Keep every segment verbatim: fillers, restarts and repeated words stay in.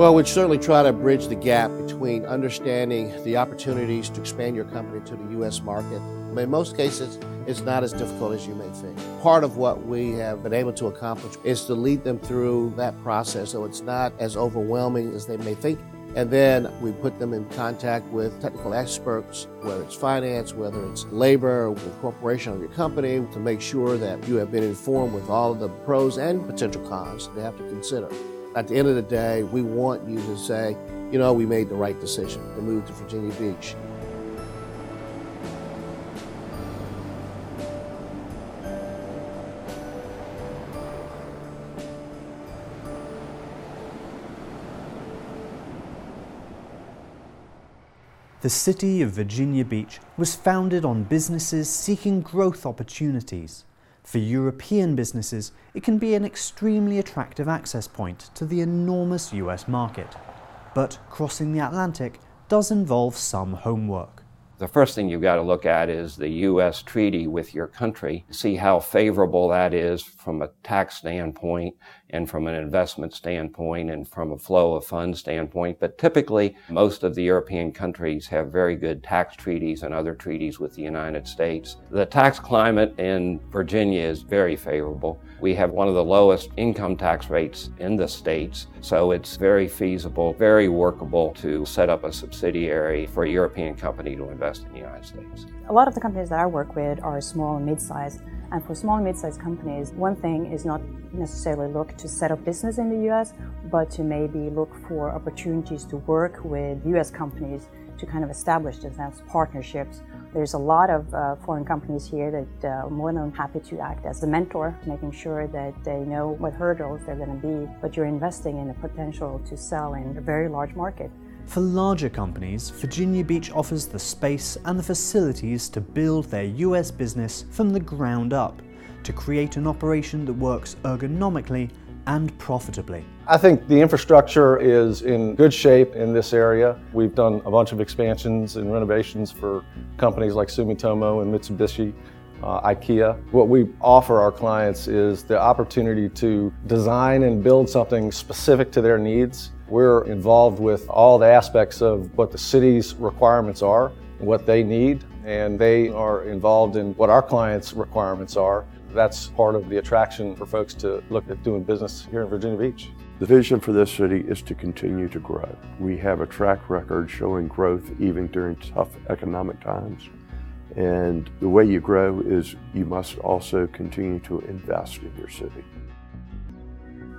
Well, we'd certainly try to bridge the gap between understanding the opportunities to expand your company to the U S market. But in most cases, it's not as difficult as you may think. Part of what we have been able to accomplish is to lead them through that process so it's not as overwhelming as they may think. And then we put them in contact with technical experts, whether it's finance, whether it's labor, or the corporation of your company, to make sure that you have been informed with all of the pros and potential cons they have to consider. At the end of the day, we want you to say, you know, we made the right decision to move to Virginia Beach. The city of Virginia Beach was founded on businesses seeking growth opportunities. For European businesses, it can be an extremely attractive access point to the enormous U S market. But crossing the Atlantic does involve some homework. The first thing you've got to look at is the U S treaty with your country, see how favorable that is from a tax standpoint and from an investment standpoint and from a flow of funds standpoint. But typically, most of the European countries have very good tax treaties and other treaties with the United States. The tax climate in Virginia is very favorable. We have one of the lowest income tax rates in the states, so it's very feasible, very workable to set up a subsidiary for a European company to invest in the United States. A lot of the companies that I work with are small and mid-sized. And for small and mid-sized companies, one thing is not necessarily look to set up business in the U S, but to maybe look for opportunities to work with U S companies to kind of establish themselves partnerships. There's a lot of uh, foreign companies here that uh, are more than happy to act as a mentor, making sure that they know what hurdles they're going to be, but you're investing in the potential to sell in a very large market. For larger companies, Virginia Beach offers the space and the facilities to build their U S business from the ground up, to create an operation that works ergonomically and profitably. I think the infrastructure is in good shape in this area. We've done a bunch of expansions and renovations for companies like Sumitomo and Mitsubishi, uh, IKEA. What we offer our clients is the opportunity to design and build something specific to their needs. We're involved with all the aspects of what the city's requirements are, what they need, and they are involved in what our clients' requirements are. That's part of the attraction for folks to look at doing business here in Virginia Beach. The vision for this city is to continue to grow. We have a track record showing growth even during tough economic times. And the way you grow is you must also continue to invest in your city.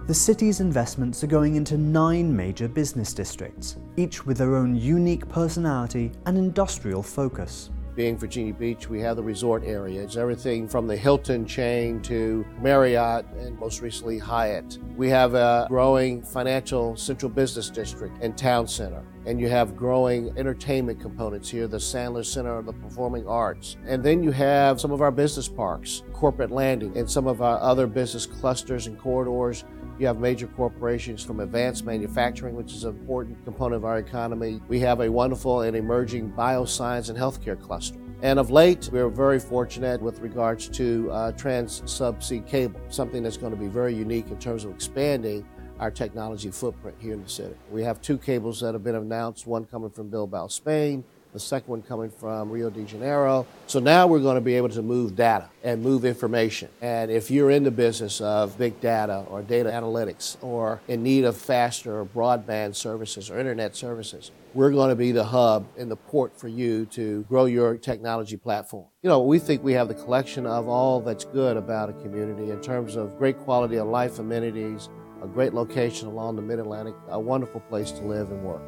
The city's investments are going into nine major business districts, each with their own unique personality and industrial focus. Being Virginia Beach, we have the resort area. It's everything from the Hilton chain to Marriott and most recently Hyatt. We have a growing financial central business district and town center. And you have growing entertainment components here, the Sandler Center for the Performing Arts. And then you have some of our business parks, Corporate Landing, and some of our other business clusters and corridors. You have major corporations from advanced manufacturing, which is an important component of our economy. We have a wonderful and emerging bioscience and healthcare cluster. And of late, we are very fortunate with regards to uh, trans-subsea cable, something that's going to be very unique in terms of expanding our technology footprint here in the city. We have two cables that have been announced, one coming from Bilbao, Spain, the second one coming from Rio de Janeiro. So now we're going to be able to move data and move information. And if you're in the business of big data or data analytics or in need of faster broadband services or internet services, we're going to be the hub and the port for you to grow your technology platform. You know, we think we have the collection of all that's good about a community in terms of great quality of life amenities, a great location along the Mid-Atlantic, a wonderful place to live and work.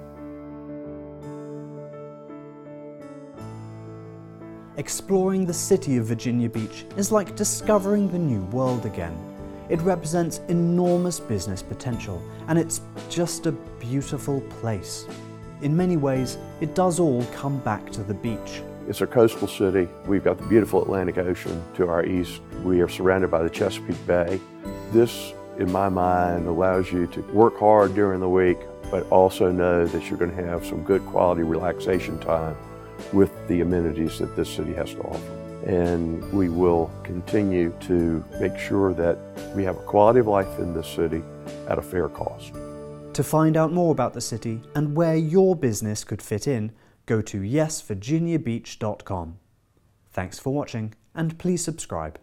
Exploring the city of Virginia Beach is like discovering the new world again. It represents enormous business potential, and it's just a beautiful place. In many ways, it does all come back to the beach. It's a coastal city. We've got the beautiful Atlantic Ocean to our east. We are surrounded by the Chesapeake Bay. This, in my mind, allows you to work hard during the week, but also know that you're going to have some good quality relaxation time with the amenities that this city has to offer. And we will continue to make sure that we have a quality of life in this city at a fair cost. To find out more about the city and where your business could fit in, go to yes virginia beach dot com. Thanks for watching, and please subscribe.